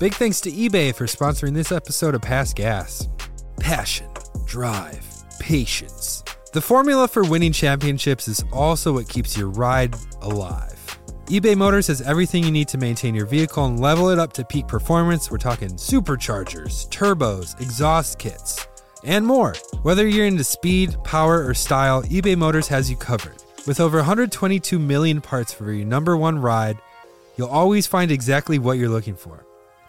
Big thanks to eBay for sponsoring this episode of Pass Gas. Passion, drive, patience. The formula for winning championships is also what keeps your ride alive. eBay Motors has everything you need to maintain your vehicle and level it up to peak performance. We're talking superchargers, turbos, exhaust kits, and more. Whether you're into speed, power, or style, eBay Motors has you covered. With over 122 million parts for your number one ride, you'll always find exactly what you're looking for.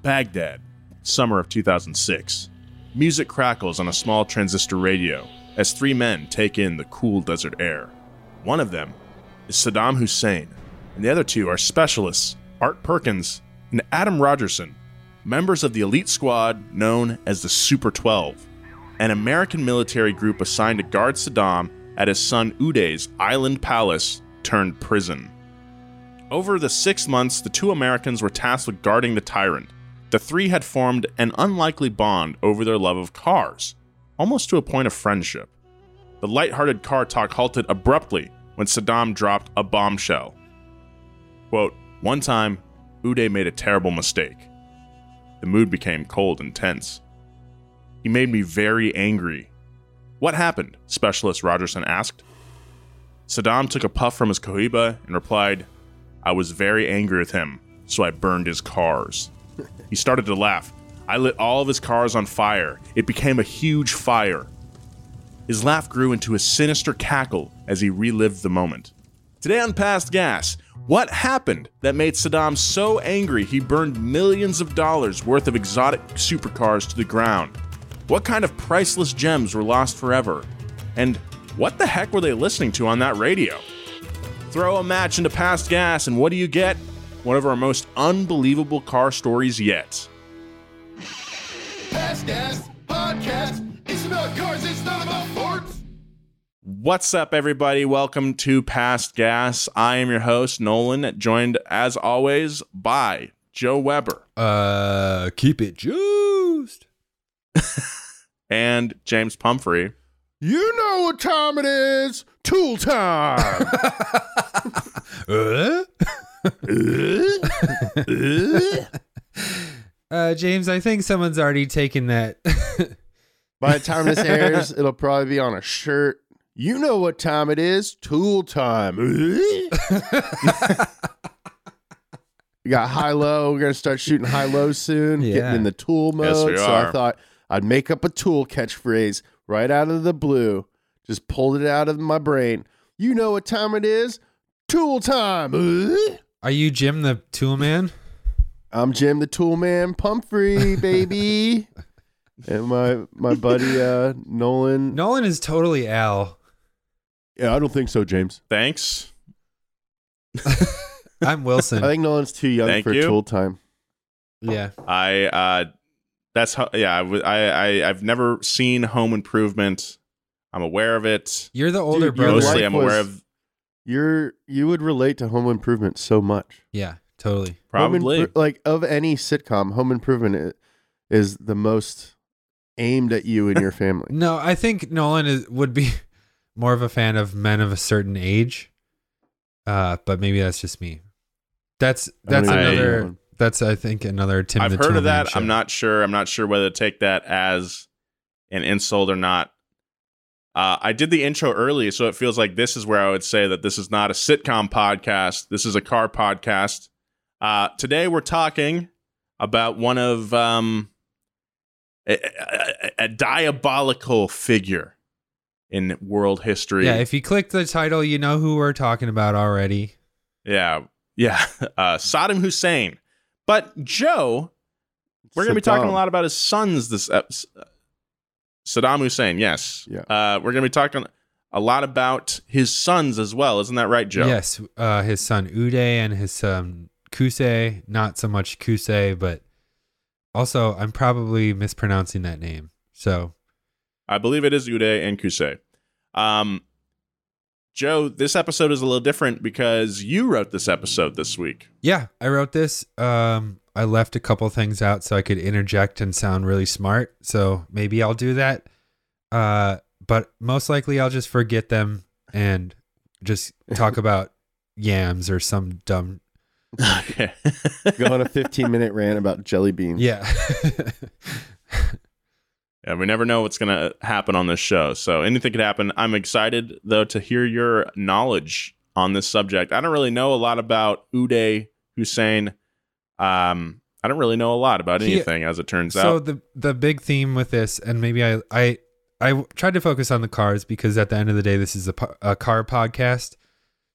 Baghdad, summer of 2006. Music crackles on a small transistor radio as three men take in the cool desert air. One of them is Saddam Hussein, and the other two are specialists Art Perkins and Adam Rogerson, members of the elite squad known as the Super 12, an American military group assigned to guard Saddam at his son Uday's island palace turned prison. Over the 6 months, the two Americans were tasked with guarding the tyrant. The three had formed an unlikely bond over their love of cars, almost to a point of friendship. The lighthearted car talk halted abruptly when Saddam dropped a bombshell. Quote, "One time, Uday made a terrible mistake. The mood became cold and tense. He made me very angry." "What happened?" Specialist Rogerson asked. Saddam took a puff from his cohiba and replied, "I was very angry with him, so I burned his cars." He started to laugh. "I lit all of his cars on fire. It became a huge fire." His laugh grew into a sinister cackle as he relived the moment. Today on Past Gas, what happened that made Saddam so angry he burned millions of dollars worth of exotic supercars to the ground? What kind of priceless gems were lost forever? And what the heck were they listening to on that radio? Throw a match into Past Gas and what do you get? One of our most unbelievable car stories yet. Past Gas Podcast. It's about cars, it's not about forts. What's up, everybody? Welcome to Past Gas. I am your host, Nolan, joined as always by Joe Weber. Keep it juiced. And James Pumphrey. You know what time it is. Tool time. James, I think someone's already taken that. By the time this airs, it'll probably be on a shirt. You know what time it is. Tool time. We got high-low. We're going to start shooting high-low soon. Yeah. Getting in the tool mode. Yes, we are. So I thought I'd make up a tool catchphrase right out of the blue. Just pulled it out of my brain. You know what time it is. Tool time. Are you Jim the Tool Man? I'm Jim the Tool Man Pumphrey, baby. And my buddy Nolan. Nolan is totally Al. Yeah, I don't think so, James. Thanks. I'm Wilson. I think Nolan's too young Tool time. Yeah. I've never seen Home Improvement. I'm aware of it. You're the older brother. Mostly I'm aware of. You would relate to Home Improvement so much. Yeah. Totally. Probably. Of any sitcom, Home Improvement is the most aimed at you and your family. No, I think Nolan would be more of a fan of men of a certain age. But maybe that's just me. That's another Tim I've the heard of that. Show. I'm not sure whether to take that as an insult or not. I did the intro early, so it feels like this is where I would say that this is not a sitcom podcast. This is a car podcast. Today we're talking about one of a diabolical figure in world history. Yeah, if you click the title, you know who we're talking about already. Yeah. Saddam Hussein. But Joe, we're going to be talking a lot about his sons this episode. Saddam Hussein, yes. Yeah. We're going to be talking a lot about his sons as well. Isn't that right, Joe? Yes, his son Uday and his son Qusay. Not so much Qusay, but also I'm probably mispronouncing that name. So I believe it is Uday and Qusay. Joe, this episode is a little different because you wrote this episode this week. Yeah, I wrote this. I left a couple things out so I could interject and sound really smart. So maybe I'll do that. But most likely I'll just forget them and just talk about yams or some dumb. Okay. Go on a 15-minute rant about jelly beans. Yeah. Yeah, we never know what's going to happen on this show. So anything could happen. I'm excited, though, to hear your knowledge on this subject. I don't really know a lot about Uday Hussein. I don't really know a lot about anything, as it turns out. So the big theme with this, and maybe I tried to focus on the cars because at the end of the day, this is a car podcast.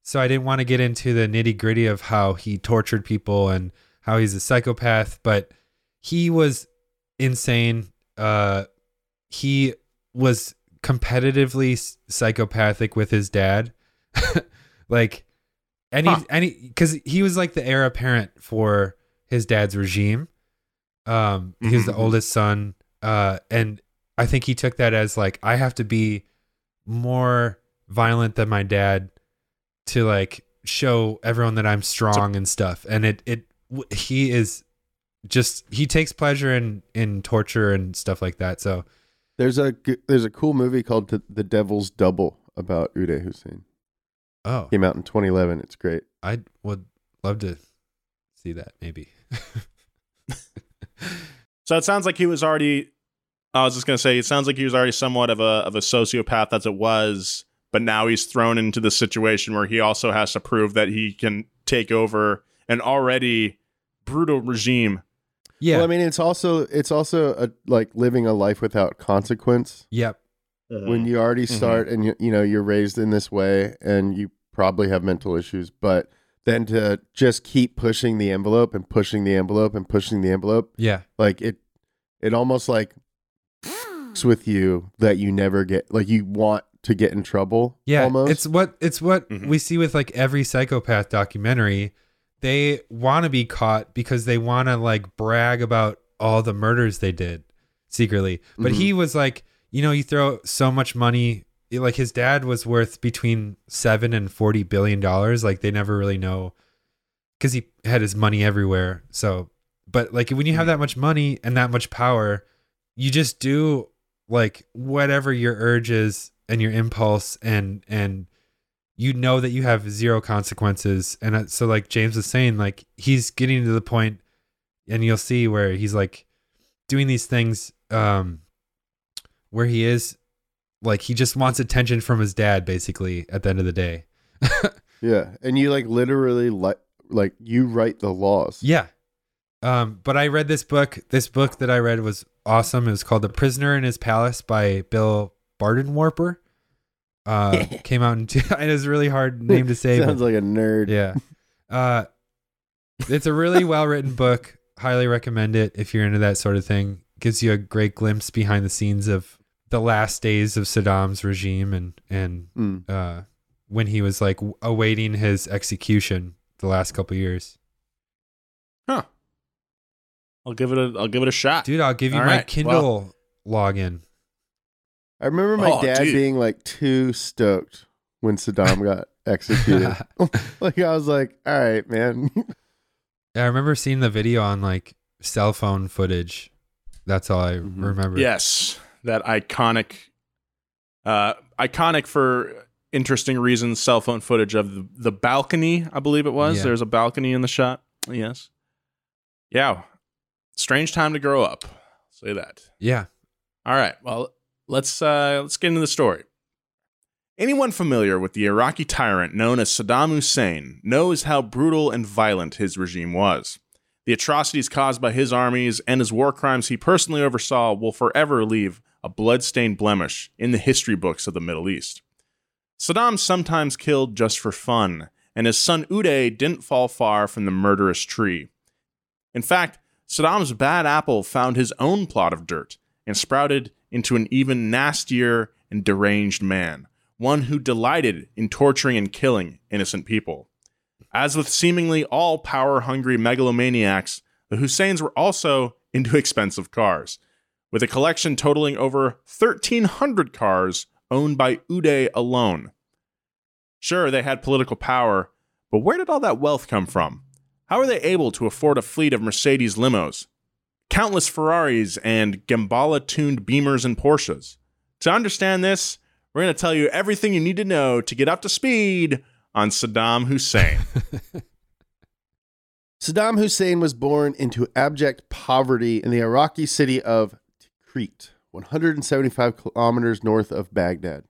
So I didn't want to get into the nitty gritty of how he tortured people and how he's a psychopath, but he was insane. He was competitively psychopathic with his dad. Like because he was like the heir apparent for his dad's regime. He was the oldest son. And I think he took that as like, I have to be more violent than my dad to like show everyone that I'm strong and stuff. And he is just, he takes pleasure in torture and stuff like that. So there's a cool movie called The Devil's Double about Uday Hussein. Oh, came out in 2011. It's great. I would love to see that maybe. So it sounds like he was already, I was just going to say, it sounds like he was already somewhat of a sociopath as it was, but now he's thrown into the situation where he also has to prove that he can take over an already brutal regime. Yeah. Well, I mean, it's also like living a life without consequence. Yep. When you already start and you know, you're raised in this way and you probably have mental issues, but then to just keep pushing the envelope and pushing the envelope and pushing the envelope. Yeah. Like it almost like with you that you never get, like you want to get in trouble. Yeah. Almost. It's what we see with like every psychopath documentary. They want to be caught because they want to like brag about all the murders they did secretly. But he was like, you know, you throw so much money, like his dad was worth between $7 and $40 billion. Like they never really know because he had his money everywhere. So, but like when you have that much money and that much power, you just do like whatever your urge is and your impulse and you know that you have zero consequences. And so like James was saying, like he's getting to the point and you'll see where he's like doing these things, where he is like, he just wants attention from his dad basically at the end of the day. Yeah. And you like literally like you write the laws. Yeah. But I read this book that I read was awesome. It was called The Prisoner in His Palace by Bill Bardenwarper. Came out in it was a really hard name to say. Sounds like a nerd. Yeah. It's a really well-written book. Highly recommend it. If you're into that sort of thing, gives you a great glimpse behind the scenes of the last days of Saddam's regime and when he was like awaiting his execution the last couple years. Huh. I'll give it a shot. Dude, I'll give you my Kindle login. I remember my dad being like too stoked when Saddam got executed. Like I was like, all right, man. Yeah, I remember seeing the video on like cell phone footage. That's all I remember. Yes. That iconic for interesting reasons, cell phone footage of the balcony, I believe it was. Yeah. There's a balcony in the shot. Yes. Yeah. Strange time to grow up. Say that. Yeah. All right. Well, let's get into the story. Anyone familiar with the Iraqi tyrant known as Saddam Hussein knows how brutal and violent his regime was. The atrocities caused by his armies and his war crimes he personally oversaw will forever leave a blood-stained blemish in the history books of the Middle East. Saddam sometimes killed just for fun, and his son Uday didn't fall far from the murderous tree. In fact, Saddam's bad apple found his own plot of dirt and sprouted into an even nastier and deranged man, one who delighted in torturing and killing innocent people. As with seemingly all power-hungry megalomaniacs, the Husseins were also into expensive cars, with a collection totaling over 1,300 cars owned by Uday alone. Sure, they had political power, but where did all that wealth come from? How were they able to afford a fleet of Mercedes limos, countless Ferraris, and Gemballa-tuned Beamers and Porsches? To understand this, we're going to tell you everything you need to know to get up to speed on Saddam Hussein. Saddam Hussein was born into abject poverty in the Iraqi city of Tikrit, 175 kilometers north of Baghdad.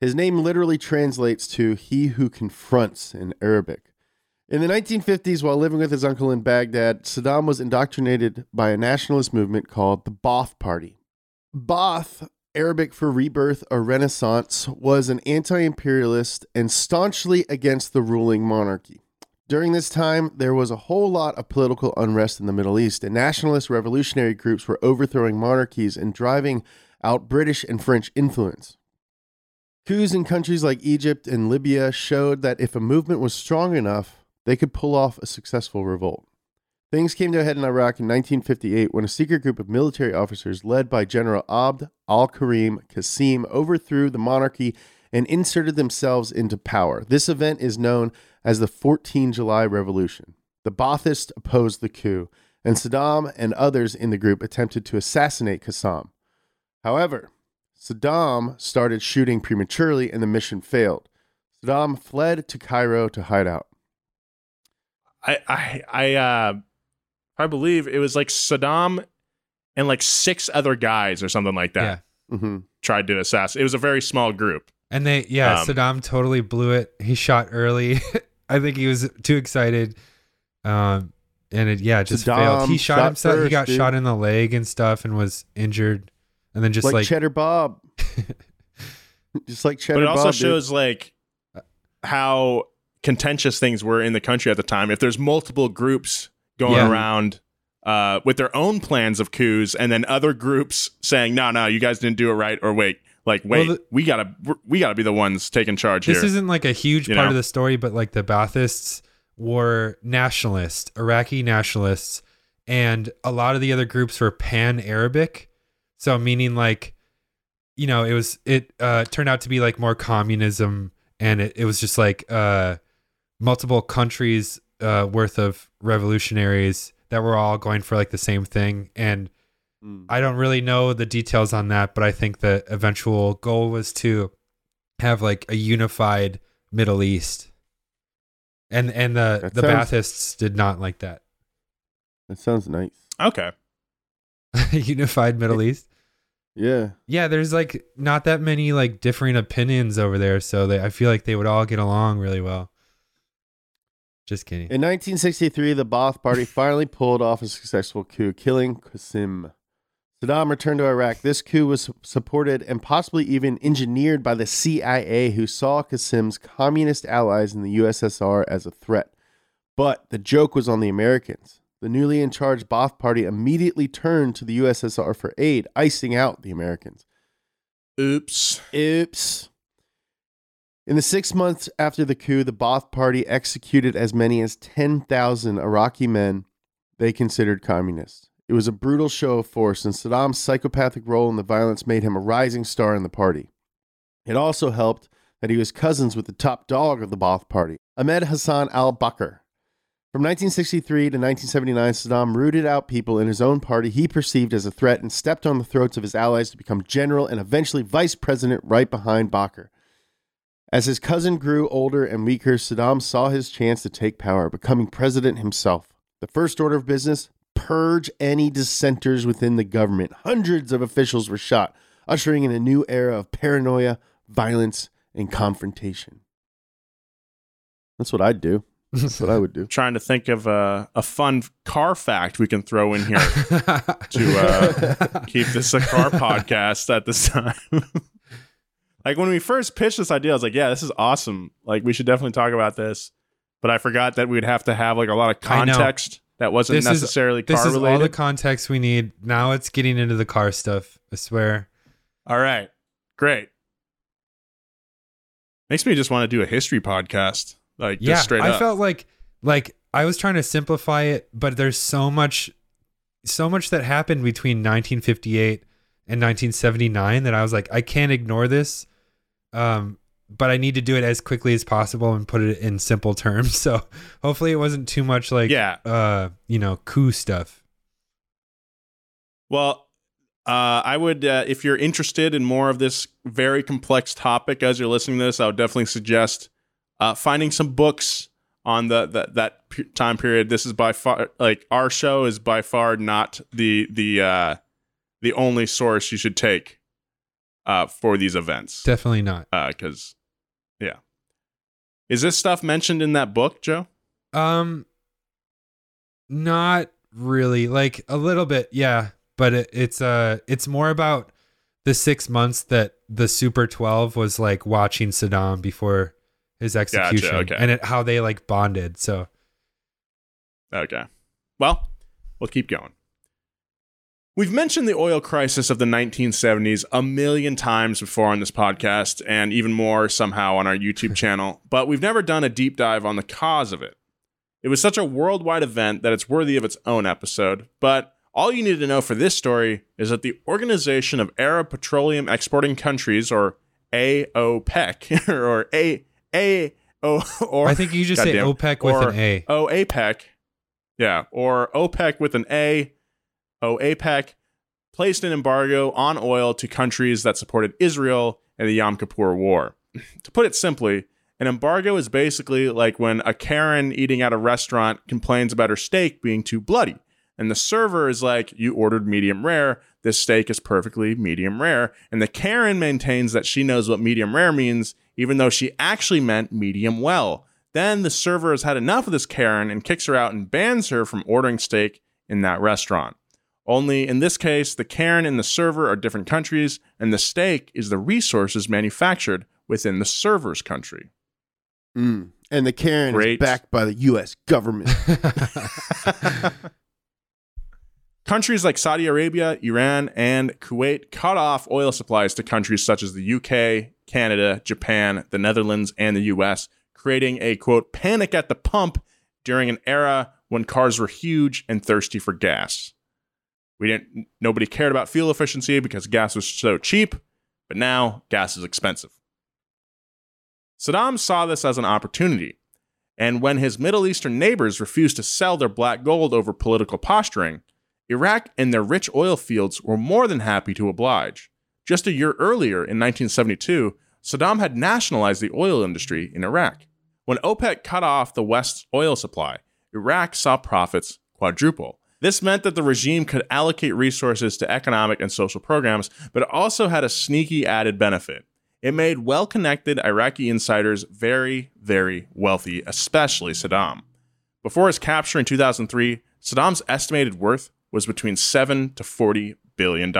His name literally translates to "he who confronts" in Arabic. In the 1950s, while living with his uncle in Baghdad, Saddam was indoctrinated by a nationalist movement called the Ba'ath Party. Ba'ath, Arabic for rebirth or renaissance, was an anti-imperialist and staunchly against the ruling monarchy. During this time, there was a whole lot of political unrest in the Middle East, and nationalist revolutionary groups were overthrowing monarchies and driving out British and French influence. Coups in countries like Egypt and Libya showed that if a movement was strong enough, they could pull off a successful revolt. Things came to a head in Iraq in 1958 when a secret group of military officers led by General Abd al-Karim Qasim overthrew the monarchy and inserted themselves into power. This event is known as the 14 July Revolution. The Baathists opposed the coup, and Saddam and others in the group attempted to assassinate Qasim. However, Saddam started shooting prematurely and the mission failed. Saddam fled to Cairo to hide out. I believe it was like Saddam and like six other guys or something like that tried to assassinate. It was a very small group. And they, Saddam totally blew it. He shot early. I think he was too excited. It just Saddam failed. He shot himself. First, he got shot in the leg and stuff and was injured. And then just like Cheddar Bob. Just like Cheddar Bob. But it also shows like how contentious things were in the country at the time. If there's multiple groups going around with their own plans of coups, and then other groups saying, no, you guys didn't do it right, or we gotta be the ones taking charge here. This isn't like a huge part of the story, but like the Baathists were nationalists, Iraqi nationalists, and a lot of the other groups were pan-Arabic, so meaning like, you know, it turned out to be like more communism, and it was just like multiple countries worth of revolutionaries that were all going for like the same thing. And I don't really know the details on that, but I think the eventual goal was to have like a unified Middle East. And the Baathists did not like that. That sounds nice. Okay. Unified Middle East. Yeah. Yeah. There's like not that many like differing opinions over there. So I feel like they would all get along really well. Just kidding. In 1963, the Ba'ath Party finally pulled off a successful coup, killing Qasim. Saddam returned to Iraq. This coup was supported and possibly even engineered by the CIA, who saw Qasim's communist allies in the USSR as a threat. But the joke was on the Americans. The newly in charge Ba'ath Party immediately turned to the USSR for aid, icing out the Americans. Oops. In the 6 months after the coup, the Ba'ath Party executed as many as 10,000 Iraqi men they considered communists. It was a brutal show of force, and Saddam's psychopathic role in the violence made him a rising star in the party. It also helped that he was cousins with the top dog of the Ba'ath Party, Ahmed Hassan al-Bakr. From 1963 to 1979, Saddam rooted out people in his own party he perceived as a threat and stepped on the throats of his allies to become general and eventually vice president right behind Bakr. As his cousin grew older and weaker, Saddam saw his chance to take power, becoming president himself. The first order of business, purge any dissenters within the government. Hundreds of officials were shot, ushering in a new era of paranoia, violence, and confrontation. That's what I'd do. That's what I would do. Trying to think of a fun car fact we can throw in here to keep this a car podcast at this time. Like when we first pitched this idea, I was like, yeah, this is awesome. Like we should definitely talk about this. But I forgot that we'd have to have like a lot of context that wasn't necessarily car related. This is all the context we need. Now it's getting into the car stuff, I swear. All right. Great. Makes me just want to do a history podcast. Like yeah, just straight up. I felt like I was trying to simplify it, but there's so much that happened between 1958 and 1979 that I was like, I can't ignore this, but I need to do it as quickly as possible and put it in simple terms. So hopefully it wasn't too much like coup stuff. Well, I would if you're interested in more of this very complex topic as you're listening to this, I would definitely suggest finding some books on that time period. This is by far, like, our show is by far not the only source you should take for these events. Definitely not. Because, yeah. Is this stuff mentioned in that book, Joe? Not really. Like, a little bit, yeah. But it's more about the 6 months that the Super 12 was, like, watching Saddam before his execution. Gotcha, okay. And how they, like, bonded, so. Okay. Well, we'll keep going. We've mentioned the oil crisis of the 1970s 1,000,000 times before on this podcast, and even more somehow on our YouTube channel, but we've never done a deep dive on the cause of it. It was such a worldwide event that it's worthy of its own episode, but all you need to know for this story is that the Organization of Arab Petroleum Exporting Countries, or AOPEC, or I think you just say OPEC with an A. Oh, APEC. Yeah, or OPEC with an A. OAPEC placed an embargo on oil to countries that supported Israel in the Yom Kippur War. To put it simply, an embargo is basically like when a Karen eating at a restaurant complains about her steak being too bloody, and the server is like, "You ordered medium rare. This steak is perfectly medium rare." And the Karen maintains that she knows what medium rare means, even though she actually meant medium well. Then the server has had enough of this Karen and kicks her out and bans her from ordering steak in that restaurant. Only in this case, the Karen and the server are different countries, and the steak is the resources manufactured within the server's country. Mm. And the Karen is backed by the U.S. government. Countries like Saudi Arabia, Iran, and Kuwait cut off oil supplies to countries such as the U.K., Canada, Japan, the Netherlands, and the U.S., creating a, quote, panic at the pump during an era when cars were huge and thirsty for gas. Nobody cared about fuel efficiency because gas was so cheap, but now gas is expensive. Saddam saw this as an opportunity, and when his Middle Eastern neighbors refused to sell their black gold over political posturing, Iraq and their rich oil fields were more than happy to oblige. Just a year earlier, in 1972, Saddam had nationalized the oil industry in Iraq. When OPEC cut off the West's oil supply, Iraq saw profits quadruple. This meant that the regime could allocate resources to economic and social programs, but it also had a sneaky added benefit. It made well-connected Iraqi insiders very, very wealthy, especially Saddam. Before his capture in 2003, Saddam's estimated worth was between $7 to $40 billion.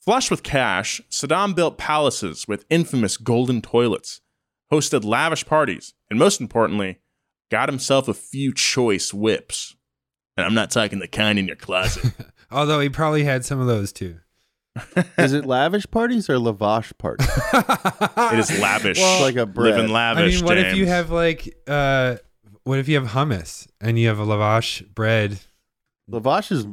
Flush with cash, Saddam built palaces with infamous golden toilets, hosted lavish parties, and most importantly, got himself a few choice whips. And I'm not talking the kind in your closet. Although he probably had some of those too. Is it lavish parties or lavash parties? It is lavish. Well, it's like a bread. Living lavish, I mean, what James. If you have like, what if you have hummus and you have a lavash bread? Lavash is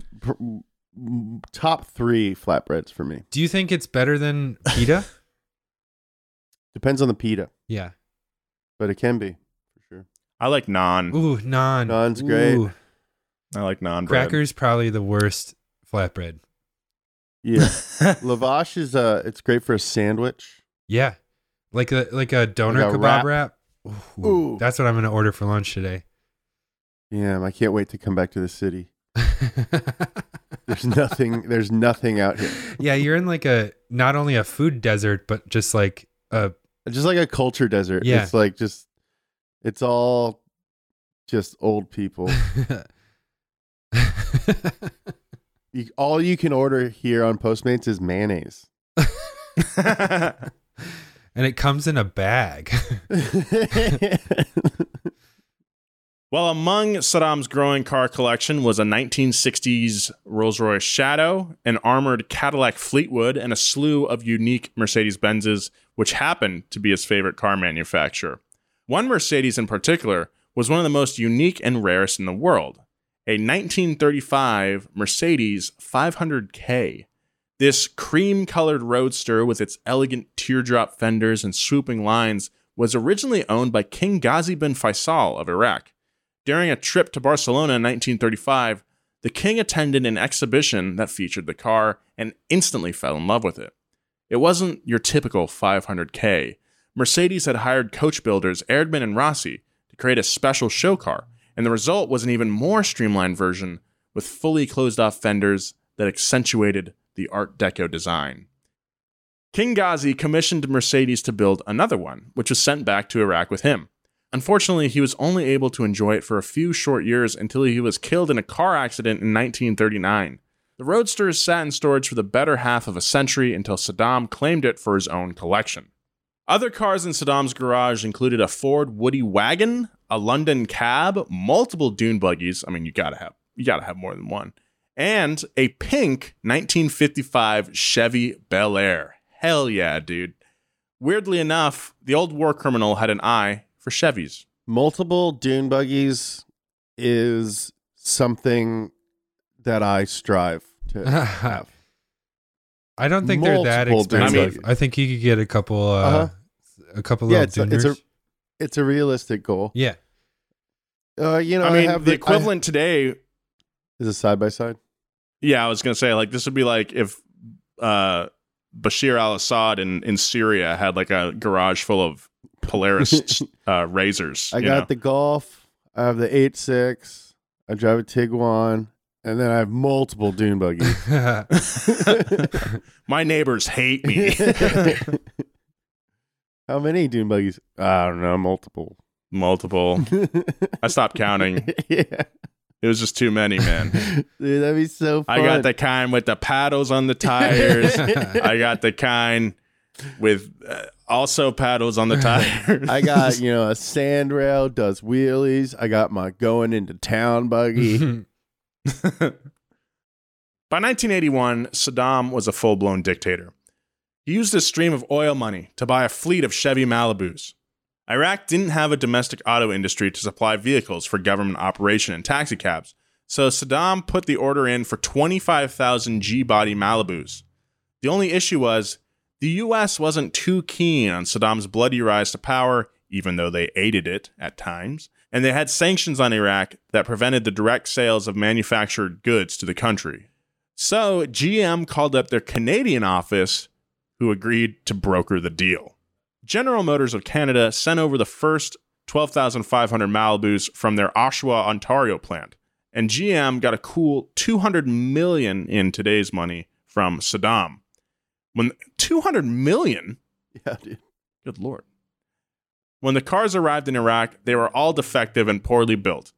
top three flatbreads for me. Do you think it's better than pita? Depends on the pita. Yeah. But it can be, for sure. I like naan. Ooh, naan. Naan's great. Ooh. I like naan bread. Crackers probably the worst flatbread. Yeah, lavash is it's great for a sandwich. Yeah, like a doner kebab wrap. Ooh. That's what I'm gonna order for lunch today. Damn, I can't wait to come back to the city. There's nothing out here. Yeah, you're in like not only a food desert, but just like just like a culture desert. Yeah. It's like just, it's all just old people. All you can order here on Postmates is mayonnaise. And it comes in a bag. Well, among Saddam's growing car collection was a 1960s Rolls-Royce Shadow, an armored Cadillac Fleetwood, and a slew of unique Mercedes-Benzes, which happened to be his favorite car manufacturer. One Mercedes in particular was one of the most unique and rarest in the world, a 1935 Mercedes 500K. This cream-colored roadster with its elegant teardrop fenders and swooping lines was originally owned by King Ghazi bin Faisal of Iraq. During a trip to Barcelona in 1935, the king attended an exhibition that featured the car and instantly fell in love with it. It wasn't your typical 500K. Mercedes had hired coach builders Erdmann and Rossi to create a special show car, and the result was an even more streamlined version with fully closed-off fenders that accentuated the Art Deco design. King Ghazi commissioned Mercedes to build another one, which was sent back to Iraq with him. Unfortunately, he was only able to enjoy it for a few short years until he was killed in a car accident in 1939. The Roadster sat in storage for the better half of a century until Saddam claimed it for his own collection. Other cars in Saddam's garage included a Ford Woody wagon, a London cab, multiple dune buggies. I mean, you gotta have more than one. And a pink 1955 Chevy Bel Air. Hell yeah, dude. Weirdly enough, the old war criminal had an eye for Chevys. Multiple dune buggies is something that I strive to have. I don't think they're that expensive. I think you could get a couple of duners. It's a realistic goal. Yeah. I have the equivalent today. Is it side by side? Yeah, I was going to say, like, this would be like if Bashar al-Assad in Syria had like a garage full of Polaris razors. I got the Golf. I have the 8.6. I drive a Tiguan. And then I have multiple dune buggies. My neighbors hate me. How many dune buggies? I don't know. Multiple. I stopped counting. Yeah. It was just too many, man. Dude, that'd be so fun. I got the kind with the paddles on the tires. I got the kind with also paddles on the tires. I got, a sand rail, does wheelies. I got my going into town buggy. By 1981, Saddam was a full-blown dictator. He used his stream of oil money to buy a fleet of Chevy Malibus. Iraq didn't have a domestic auto industry to supply vehicles for government operation and taxicabs, so Saddam put the order in for 25,000 G-body Malibus. The only issue was, the U.S. wasn't too keen on Saddam's bloody rise to power, even though they aided it at times, and they had sanctions on Iraq that prevented the direct sales of manufactured goods to the country. So GM called up their Canadian office, who agreed to broker the deal. General Motors of Canada sent over the first 12,500 Malibus from their Oshawa, Ontario plant, and GM got a cool $200 million in today's money from Saddam. $200 million? Yeah, dude. Good Lord. When the cars arrived in Iraq, they were all defective and poorly built.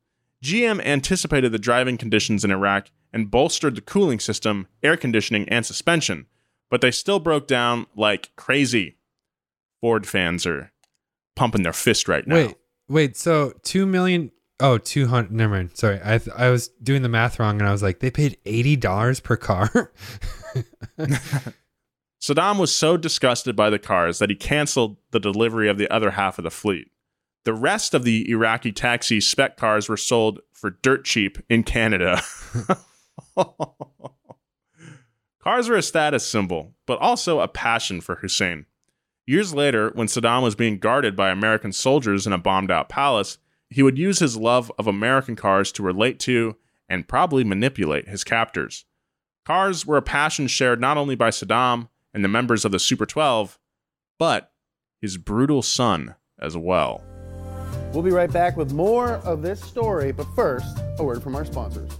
GM anticipated the driving conditions in Iraq and bolstered the cooling system, air conditioning, and suspension, but they still broke down like crazy. Ford fans are pumping their fist right now. Wait. So 2 million. Oh, 200. Never mind. Sorry, I was doing the math wrong, and I was like, they paid $80 per car. Saddam was so disgusted by the cars that he canceled the delivery of the other half of the fleet. The rest of the Iraqi taxi spec cars were sold for dirt cheap in Canada. Cars were a status symbol, but also a passion for Hussein. Years later, when Saddam was being guarded by American soldiers in a bombed-out palace, he would use his love of American cars to relate to and probably manipulate his captors. Cars were a passion shared not only by Saddam and the members of the Super 12, but his brutal son as well. We'll be right back with more of this story, but first, a word from our sponsors.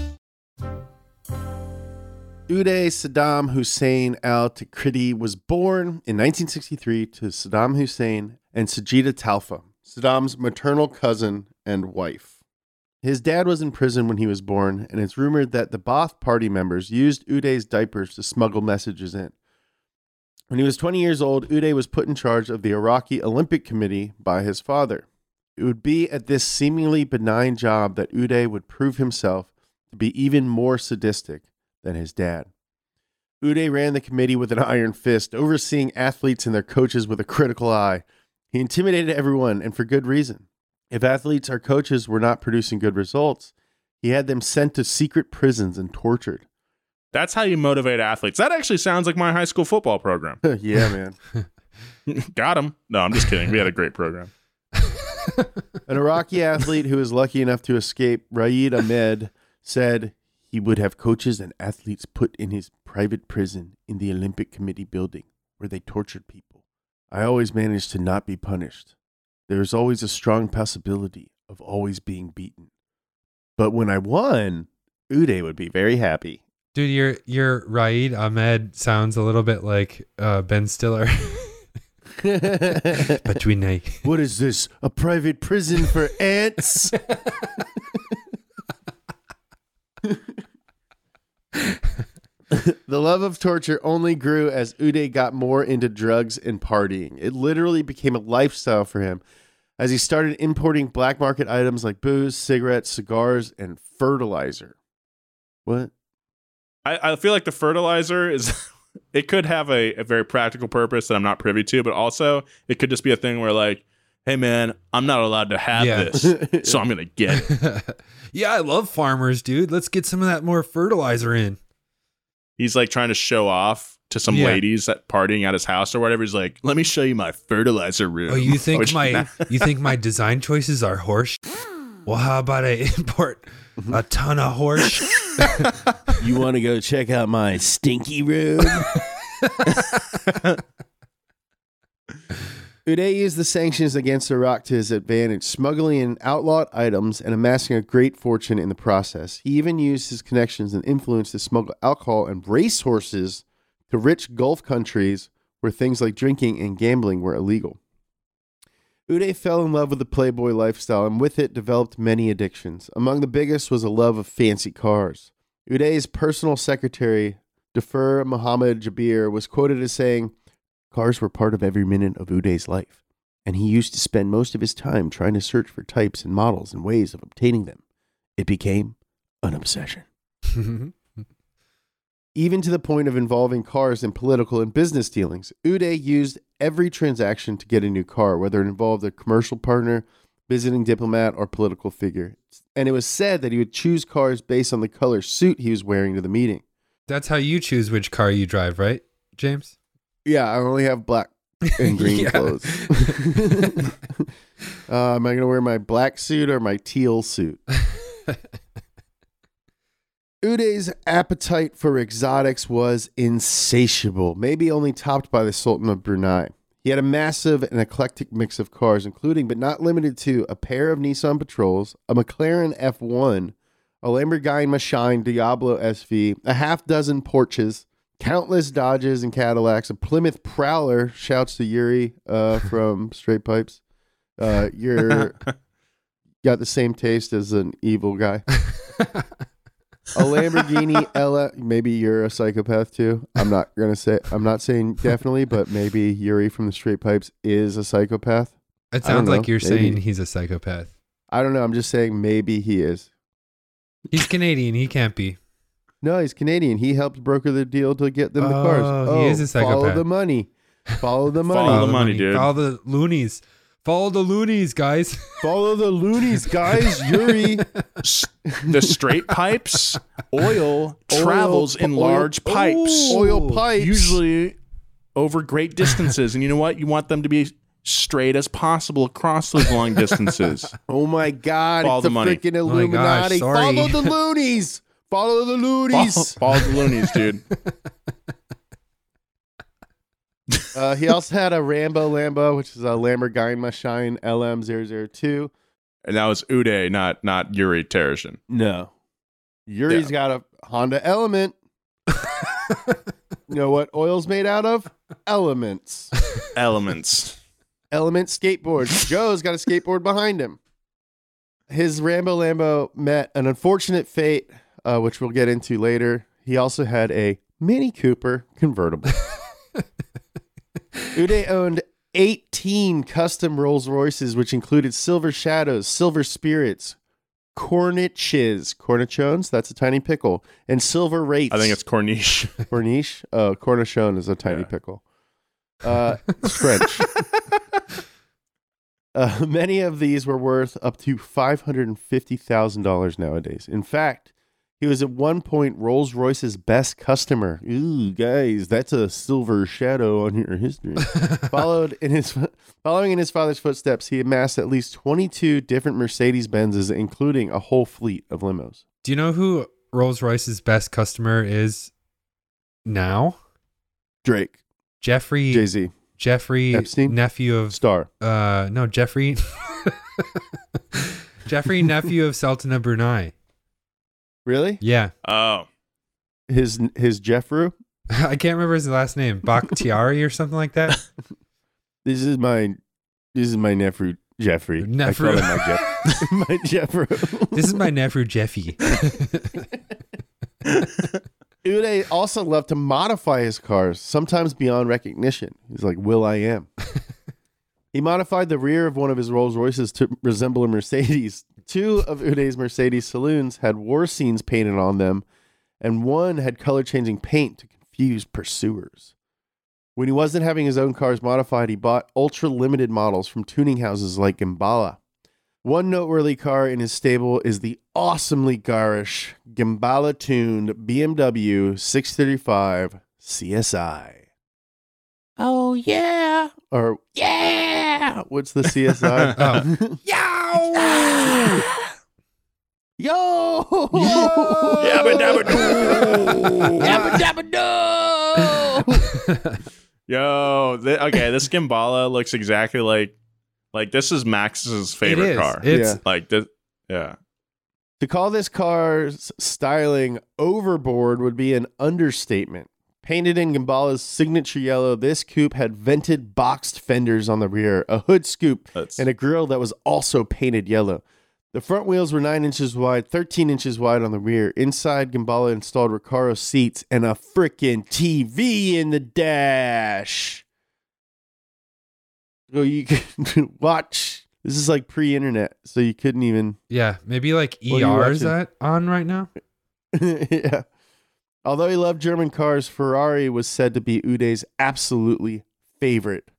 Uday Saddam Hussein al-Tikriti was born in 1963 to Saddam Hussein and Sajida Talfa, Saddam's maternal cousin and wife. His dad was in prison when he was born, and it's rumored that the Ba'ath Party members used Uday's diapers to smuggle messages in. When he was 20 years old, Uday was put in charge of the Iraqi Olympic Committee by his father. It would be at this seemingly benign job that Uday would prove himself to be even more sadistic than his dad. Uday ran the committee with an iron fist, overseeing athletes and their coaches with a critical eye. He intimidated everyone, and for good reason. If athletes or coaches were not producing good results, he had them sent to secret prisons and tortured. That's how you motivate athletes. That actually sounds like my high school football program. Yeah, man. Got him. No, I'm just kidding. We had a great program. An Iraqi athlete who was lucky enough to escape, Raid Ahmed, said he would have coaches and athletes put in his private prison in the Olympic Committee building, where they tortured people. I always managed to not be punished. There is always a strong possibility of always being beaten. But when I won, Uday would be very happy. Dude, your Raid Ahmed sounds a little bit like Ben Stiller. Between I. What is this? A private prison for ants? The love of torture only grew as Uday got more into drugs and partying. It literally became a lifestyle for him as he started importing black market items like booze, cigarettes, cigars, and fertilizer. What? I feel like the fertilizer is... It could have a very practical purpose that I'm not privy to, but also it could just be a thing where, like, hey, man, I'm not allowed to have this, so I'm going to get it. Yeah, I love farmers, dude. Let's get some of that more fertilizer in. He's like trying to show off to some ladies that partying at his house or whatever. He's like, let me show you my fertilizer room. Oh, you think my design choices are horse? Well, how about I import a ton of horse? You want to go check out my stinky room? Uday used the sanctions against Iraq to his advantage, smuggling in outlawed items and amassing a great fortune in the process. He even used his connections and influence to smuggle alcohol and racehorses to rich Gulf countries where things like drinking and gambling were illegal. Uday fell in love with the playboy lifestyle and with it developed many addictions. Among the biggest was a love of fancy cars. Uday's personal secretary, Dafar Muhammad Jabir, was quoted as saying, cars were part of every minute of Uday's life, and he used to spend most of his time trying to search for types and models and ways of obtaining them. It became an obsession. Even to the point of involving cars in political and business dealings, Uday used every transaction to get a new car, whether it involved a commercial partner, visiting diplomat, or political figure. And it was said that he would choose cars based on the color suit he was wearing to the meeting. That's how you choose which car you drive, right, James? Yeah, I only have black and green clothes. Am I going to wear my black suit or my teal suit? Uday's appetite for exotics was insatiable, maybe only topped by the Sultan of Brunei. He had a massive and eclectic mix of cars, including but not limited to a pair of Nissan Patrols, a McLaren F1, a Lamborghini Machine Diablo SV, a half dozen Porsches, countless Dodges and Cadillacs, a Plymouth Prowler, shouts to Yuri from Straight Pipes. You're got the same taste as an evil guy. A Lamborghini Ella, maybe you're a psychopath too. I'm not saying definitely, but maybe Yuri from the Straight Pipes is a psychopath. It sounds like you're saying he's a psychopath. I don't know. I'm just saying maybe he is. He's Canadian. He can't be. No, he's Canadian. He helped broker the deal to get them the cars. Oh, he is a psychopath. Follow the money. Follow the money. Follow the money, dude. Follow the loonies. Follow the loonies, guys. Follow the loonies, guys. Yuri. The Straight Pipes. Oil travels in large pipes. Oil pipes. Usually over great distances. And you know what? You want them to be straight as possible across those long distances. Oh, my God. Follow the money. Freaking Illuminati. Oh my gosh, follow the loonies. Follow the loonies. Follow the loonies, dude. He also had a Rambo Lambo, which is a Lamborghini Machine LM002. And that was Uday, not Yuri Tereshin. No. Yuri's got a Honda Element. You know what oil's made out of? Elements. Elements. Element skateboards. Joe's got a skateboard behind him. His Rambo Lambo met an unfortunate fate, which we'll get into later. He also had a Mini Cooper convertible. Uday owned 18 custom Rolls Royces, which included Silver Shadows, Silver Spirits, Corniches, Cornichons, that's a tiny pickle, and Silver Wraiths. I think it's Corniche. Corniche? Oh, Cornichon is a tiny pickle. It's French. Many of these were worth up to $550,000 nowadays. In fact, he was at one point Rolls Royce's best customer. Ooh, guys, that's a silver shadow on your history. Following in his father's footsteps, he amassed at least 22 different Mercedes-Benzes, including a whole fleet of limos. Do you know who Rolls Royce's best customer is now? Drake. Jeffrey. Jay-Z. Jeffrey. Epstein? Nephew of... Star. No, Jeffrey. Jeffrey, nephew of Sultan of Brunei. Really? Yeah. Oh. His Jeffru? I can't remember his last name. Bakhtiari or something like that. This is my nephew Jeffrey. Nephew. My Jeffru. This is my nephew Jeffy. Uday also loved to modify his cars, sometimes beyond recognition. He's like Will.i.am. He modified the rear of one of his Rolls Royces to resemble a Mercedes. Two of Uday's Mercedes saloons had war scenes painted on them, and one had color-changing paint to confuse pursuers. When he wasn't having his own cars modified, he bought ultra-limited models from tuning houses like Gemballa. One noteworthy car in his stable is the awesomely garish Gemballa-tuned BMW 635 CSI. Oh, yeah. Or, yeah. What's the CSI? Oh. Yo! Yabba dabba doo! Yabba dabba doo! Yo, okay, this Gemballa looks exactly like this is Max's favorite car. It's like this, yeah. To call this car's styling overboard would be an understatement. Painted in Gemballa's signature yellow, this coupe had vented boxed fenders on the rear, a hood scoop, and a grille that was also painted yellow. The front wheels were 9 inches wide, 13 inches wide on the rear. Inside, Gemballa installed Recaro seats and a freaking TV in the dash. So you can watch. This is like pre-internet, so you couldn't even... Yeah, maybe like ER is that on right now? Yeah. Although he loved German cars, Ferrari was said to be Uday's absolutely favorite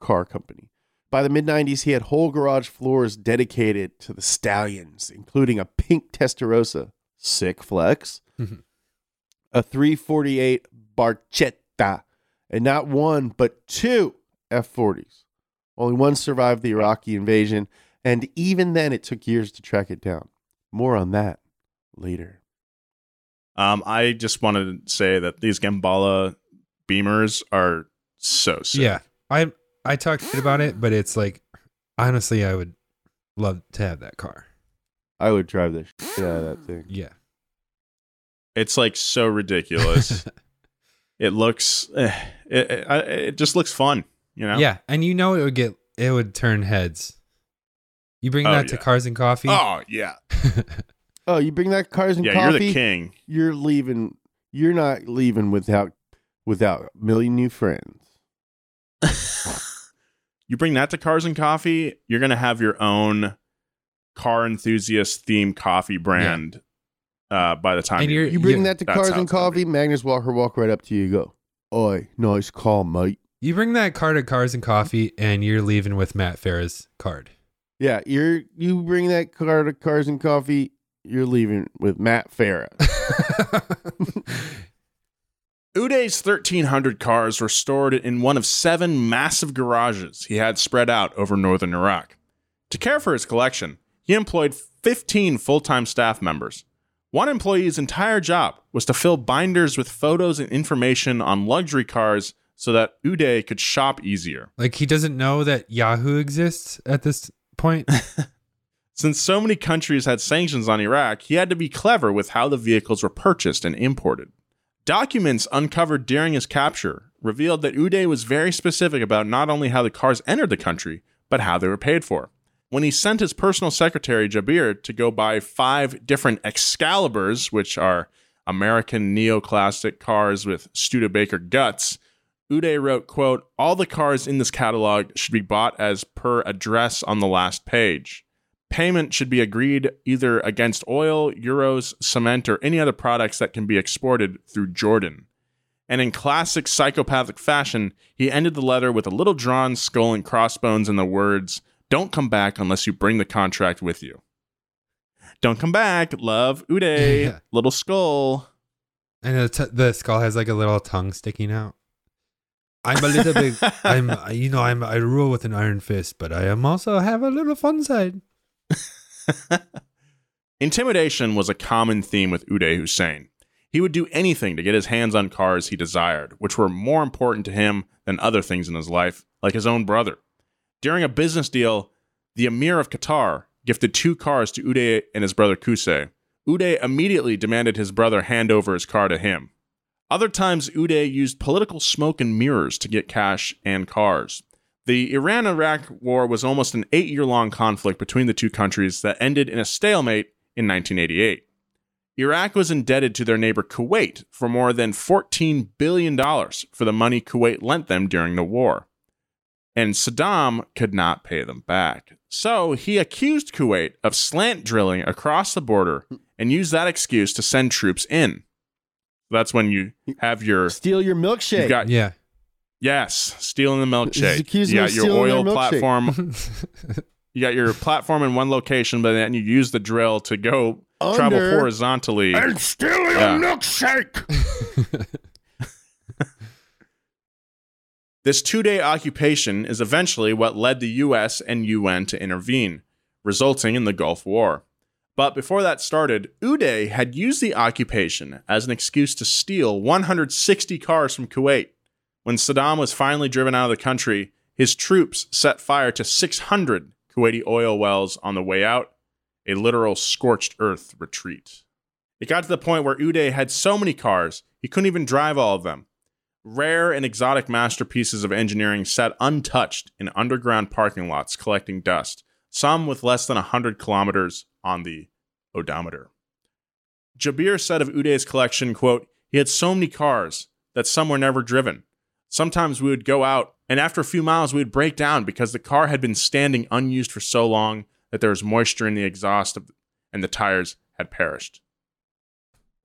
car company. By the mid-90s, he had whole garage floors dedicated to the stallions, including a pink Testarossa, sick flex, a 348 Barchetta, and not one, but two F-40s. Only one survived the Iraqi invasion, and even then it took years to track it down. More on that later. I just wanted to say that these Gemballa beamers are so sick. Yeah, I talked about it, but it's like, honestly, I would love to have that car. I would drive the shit out of that thing. Yeah. It's like so ridiculous. It looks, it just looks fun, you know? Yeah, and you know it would turn heads. You bring that to Cars and Coffee? Oh, yeah. Oh, you bring that to Cars and Coffee? Yeah, you're the king. You're leaving. You're not leaving without a million new friends. You bring that to Cars and Coffee, you're going to have your own car enthusiast themed coffee brand. Yeah. By the time you bring that to Cars and Coffee, Magnus Walker walk right up to you and go, "Oi, nice call, mate." You bring that car to Cars and Coffee and you're leaving with Matt Farah's card. Yeah, you bring that car to Cars and Coffee, you're leaving with Matt Farah. Uday's 1,300 cars were stored in one of 7 massive garages he had spread out over northern Iraq. To care for his collection, he employed 15 full-time staff members. One employee's entire job was to fill binders with photos and information on luxury cars so that Uday could shop easier. Like, he doesn't know that Yahoo exists at this point? Since so many countries had sanctions on Iraq, he had to be clever with how the vehicles were purchased and imported. Documents uncovered during his capture revealed that Uday was very specific about not only how the cars entered the country, but how they were paid for. When he sent his personal secretary, Jabir, to go buy 5 different Excaliburs, which are American neoclassic cars with Studebaker guts, Uday wrote, quote, "All the cars in this catalog should be bought as per address on the last page. Payment should be agreed either against oil, euros, cement, or any other products that can be exported through Jordan." And in classic psychopathic fashion, he ended the letter with a little drawn skull and crossbones and the words, "Don't come back unless you bring the contract with you. Don't come back. Love, Uday." Yeah. Little skull. And the skull has like a little tongue sticking out. "I'm a little bit, I rule with an iron fist, but I am also have a little fun side." Intimidation was a common theme with Uday Hussein. He would do anything to get his hands on cars he desired, which were more important to him than other things in his life, like his own brother. During a business deal, the Emir of Qatar gifted 2 cars to Uday and his brother Qusay. Uday immediately demanded his brother hand over his car to him. Other times, Uday used political smoke and mirrors to get cash and cars. The Iran-Iraq War was almost an 8-year-long conflict between the two countries that ended in a stalemate in 1988. Iraq was indebted to their neighbor Kuwait for more than $14 billion for the money Kuwait lent them during the war. And Saddam could not pay them back. So he accused Kuwait of slant drilling across the border and used that excuse to send troops in. That's when you have your... Steal your milkshake. Yeah. Yes, stealing the milkshake. You got your oil platform. You got your platform in one location, but then you use the drill to go travel horizontally. And steal your milkshake! This 2-day occupation is eventually what led the US and UN to intervene, resulting in the Gulf War. But before that started, Uday had used the occupation as an excuse to steal 160 cars from Kuwait. When Saddam was finally driven out of the country, his troops set fire to 600 Kuwaiti oil wells on the way out, a literal scorched earth retreat. It got to the point where Uday had so many cars, he couldn't even drive all of them. Rare and exotic masterpieces of engineering sat untouched in underground parking lots collecting dust, some with less than 100 kilometers on the odometer. Jabir said of Uday's collection, quote, "He had so many cars that some were never driven. Sometimes we would go out, and after a few miles we would break down because the car had been standing unused for so long that there was moisture in the exhaust and the tires had perished."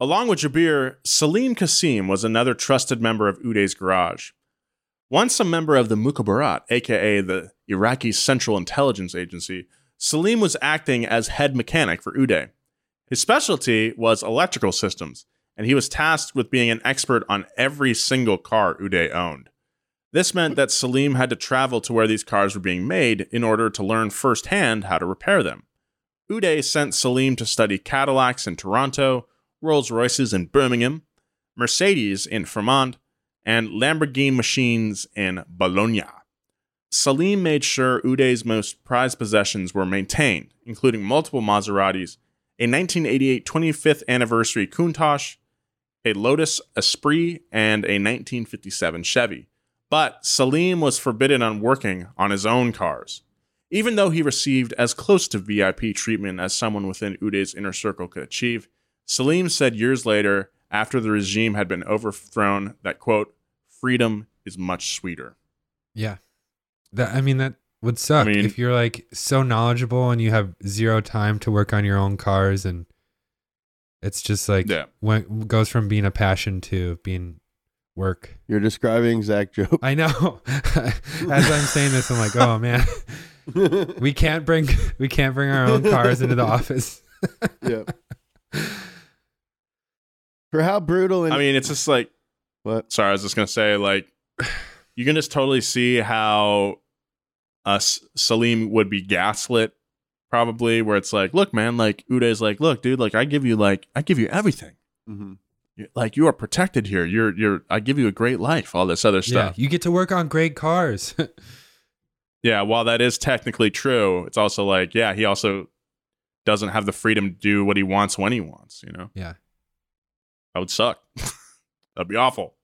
Along with Jabir, Salim Kasim was another trusted member of Uday's garage. Once a member of the Mukhabarat, aka the Iraqi Central Intelligence Agency, Salim was acting as head mechanic for Uday. His specialty was electrical systems, and he was tasked with being an expert on every single car Uday owned. This meant that Salim had to travel to where these cars were being made in order to learn firsthand how to repair them. Uday sent Salim to study Cadillacs in Toronto, Rolls-Royces in Birmingham, Mercedes in Vermont, and Lamborghini machines in Bologna. Salim made sure Uday's most prized possessions were maintained, including multiple Maseratis, a 1988 25th anniversary Countach, a Lotus Esprit, and a 1957 Chevy. But Salim was forbidden on working on his own cars, even though he received as close to VIP treatment as someone within Uday's inner circle could achieve. Salim said years later, after the regime had been overthrown, that, quote, freedom is much sweeter. Yeah. That would suck. If you're like so knowledgeable and you have zero time to work on your own cars, and it's just like, yeah, when goes from being a passion to being work. You're describing Zach Job. I know. As I'm saying this, I'm like, oh man, we can't bring our own cars into the office. Yeah. For how brutal. It's just like, what? Sorry, I was just going to say, like, you can just totally see how Salim would be gaslit, probably, where it's like, look, man, like, Uday's like, look, dude, like, I give you everything. Mm-hmm. Like, you are protected here. I give you a great life, all this other stuff. Yeah, you get to work on great cars. Yeah, while that is technically true, it's also like, yeah, he also doesn't have the freedom to do what he wants when he wants, you know? Yeah. That would suck. That'd be awful.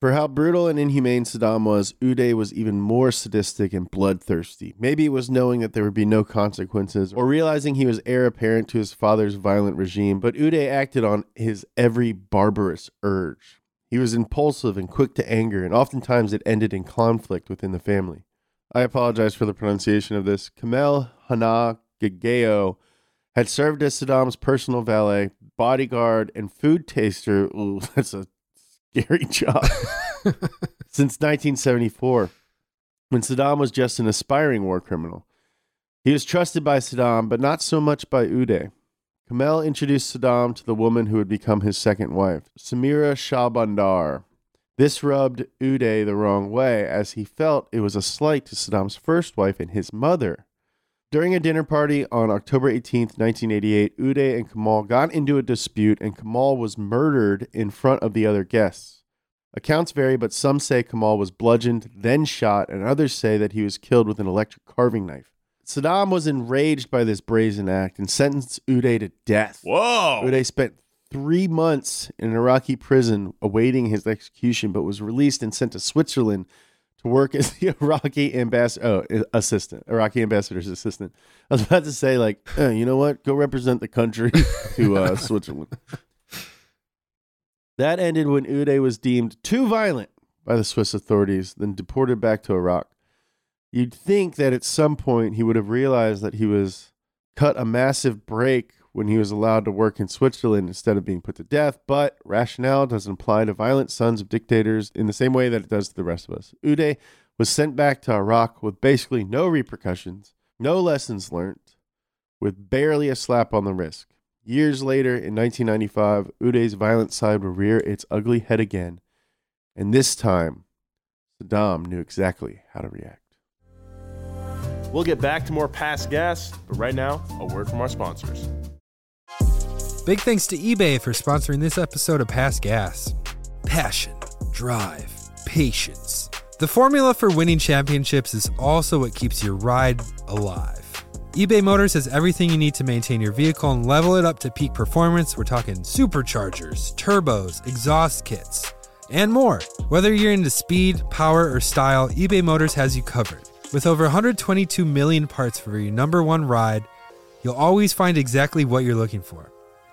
For how brutal and inhumane Saddam was, Uday was even more sadistic and bloodthirsty. Maybe it was knowing that there would be no consequences, or realizing he was heir apparent to his father's violent regime, but Uday acted on his every barbarous urge. He was impulsive and quick to anger, and oftentimes it ended in conflict within the family. I apologize for the pronunciation of this. Kamel Hana Gageo had served as Saddam's personal valet, bodyguard, and food taster. Ooh, that's a scary job. Since 1974, when Saddam was just an aspiring war criminal. He was trusted by Saddam, but not so much by Uday. Kamel introduced Saddam to the woman who would become his second wife, Samira Shahbandar. This rubbed Uday the wrong way, as he felt it was a slight to Saddam's first wife and his mother. During a dinner party on October 18th, 1988, Uday and Kamel got into a dispute, and Kamel was murdered in front of the other guests. Accounts vary, but some say Kamel was bludgeoned, then shot, and others say that he was killed with an electric carving knife. Saddam was enraged by this brazen act and sentenced Uday to death. Whoa! Uday spent 3 months in an Iraqi prison awaiting his execution, but was released and sent to Switzerland to work as the Iraqi ambassador's assistant. I was about to say, like, you know what? Go represent the country to Switzerland. That ended when Uday was deemed too violent by the Swiss authorities, then deported back to Iraq. You'd think that at some point he would have realized that he was cut a massive break when he was allowed to work in Switzerland instead of being put to death, but rationale doesn't apply to violent sons of dictators in the same way that it does to the rest of us. Uday was sent back to Iraq with basically no repercussions, no lessons learned, with barely a slap on the wrist. Years later, in 1995, Uday's violent side would rear its ugly head again, and this time, Saddam knew exactly how to react. We'll get back to more past guests, but right now, a word from our sponsors. Big thanks to eBay for sponsoring this episode of Past Gas. Passion, drive, patience. The formula for winning championships is also what keeps your ride alive. eBay Motors has everything you need to maintain your vehicle and level it up to peak performance. We're talking superchargers, turbos, exhaust kits, and more. Whether you're into speed, power, or style, eBay Motors has you covered. With over 122 million parts for your number one ride, you'll always find exactly what you're looking for.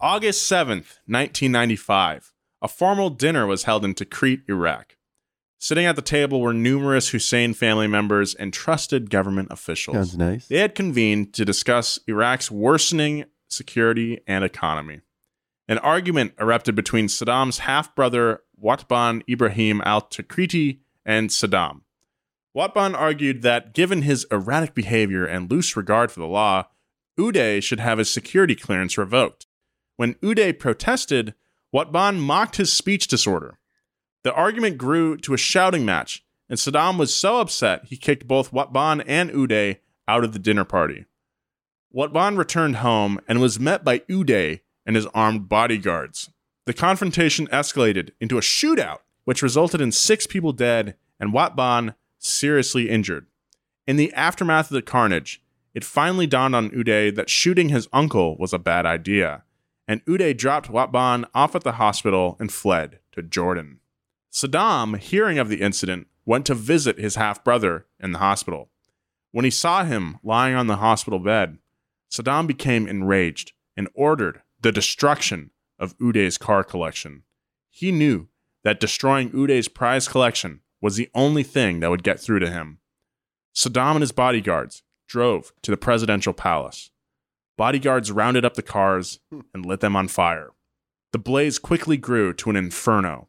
August 7th, 1995, a formal dinner was held in Tikrit, Iraq. Sitting at the table were numerous Hussein family members and trusted government officials. Sounds nice. They had convened to discuss Iraq's worsening security and economy. An argument erupted between Saddam's half-brother, Watban Ibrahim al-Tikriti, and Saddam. Watban argued that, given his erratic behavior and loose regard for the law, Uday should have his security clearance revoked. When Uday protested, Watban mocked his speech disorder. The argument grew to a shouting match, and Saddam was so upset he kicked both Watban and Uday out of the dinner party. Watban returned home and was met by Uday and his armed bodyguards. The confrontation escalated into a shootout, which resulted in 6 people dead and Watban seriously injured. In the aftermath of the carnage, it finally dawned on Uday that shooting his uncle was a bad idea, and Uday dropped Watban off at the hospital and fled to Jordan. Saddam, hearing of the incident, went to visit his half-brother in the hospital. When he saw him lying on the hospital bed, Saddam became enraged and ordered the destruction of Uday's car collection. He knew that destroying Uday's prize collection was the only thing that would get through to him. Saddam and his bodyguards drove to the presidential palace. Bodyguards rounded up the cars and lit them on fire. The blaze quickly grew to an inferno.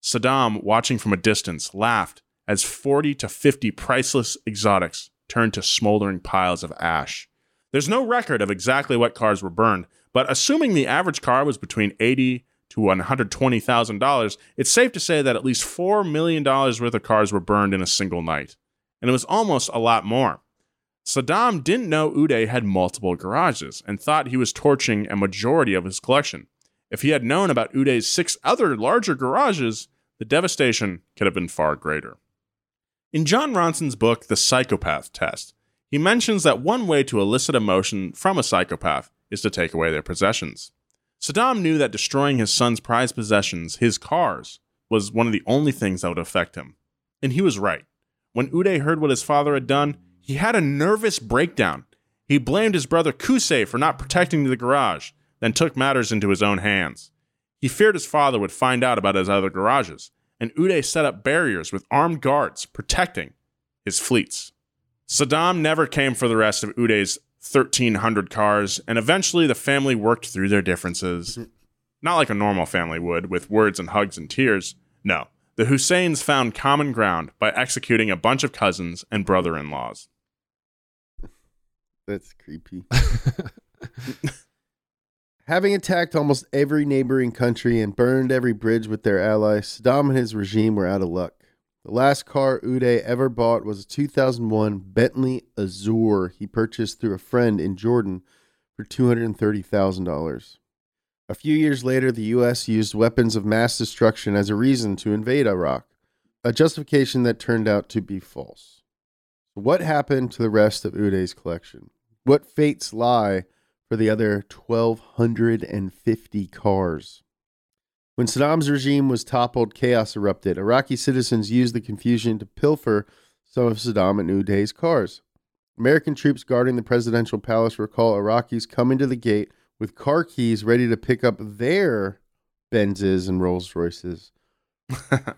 Saddam, watching from a distance, laughed as 40 to 50 priceless exotics turned to smoldering piles of ash. There's no record of exactly what cars were burned, but assuming the average car was between $80,000 to $120,000, it's safe to say that at least $4 million worth of cars were burned in a single night. And it was almost a lot more. Saddam didn't know Uday had multiple garages and thought he was torching a majority of his collection. If he had known about Uday's 6 other larger garages, the devastation could have been far greater. In John Ronson's book, The Psychopath Test, he mentions that one way to elicit emotion from a psychopath is to take away their possessions. Saddam knew that destroying his son's prized possessions, his cars, was one of the only things that would affect him. And he was right. When Uday heard what his father had done, he had a nervous breakdown. He blamed his brother Qusay for not protecting the garage, then took matters into his own hands. He feared his father would find out about his other garages, and Uday set up barriers with armed guards protecting his fleets. Saddam never came for the rest of Uday's 1,300 cars, and eventually the family worked through their differences. Not like a normal family would, with words and hugs and tears. No, the Husseins found common ground by executing a bunch of cousins and brother-in-laws. That's creepy. Having attacked almost every neighboring country and burned every bridge with their allies, Saddam and his regime were out of luck. The last car Uday ever bought was a 2001 Bentley Azure he purchased through a friend in Jordan for $230,000. A few years later, the U.S. used weapons of mass destruction as a reason to invade Iraq, a justification that turned out to be false. What happened to the rest of Uday's collection? What fates lie for the other 1,250 cars? When Saddam's regime was toppled, chaos erupted. Iraqi citizens used the confusion to pilfer some of Saddam and Uday's cars. American troops guarding the presidential palace recall Iraqis coming to the gate with car keys ready to pick up their Benzes and Rolls Royces.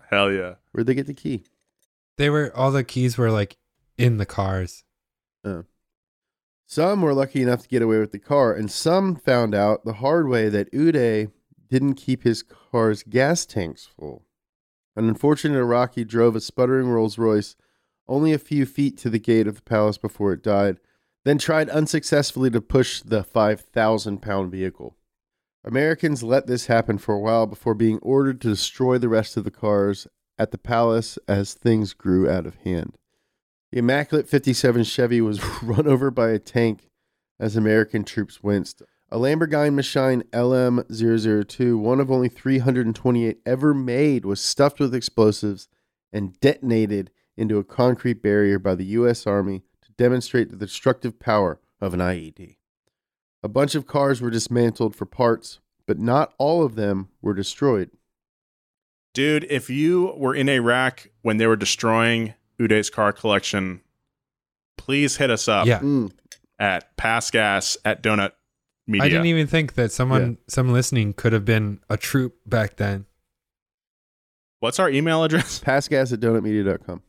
Hell yeah. Where'd they get the key? All the keys were like in the cars. Some were lucky enough to get away with the car, and some found out the hard way that Uday didn't keep his car's gas tanks full. An unfortunate Iraqi drove a sputtering Rolls Royce only a few feet to the gate of the palace before it died, then tried unsuccessfully to push the 5,000-pound vehicle. Americans let this happen for a while before being ordered to destroy the rest of the cars at the palace as things grew out of hand. The immaculate 57 Chevy was run over by a tank as American troops winced. A Lamborghini Mashine LM002, one of only 328 ever made, was stuffed with explosives and detonated into a concrete barrier by the U.S. Army to demonstrate the destructive power of an IED. A bunch of cars were dismantled for parts, but not all of them were destroyed. Dude, if you were in Iraq when they were destroying Uday's car collection, please hit us up at passgas@donut.com. media. I didn't even think that someone listening could have been a troop back then. What's our email address? Passgas@donutmedia.com.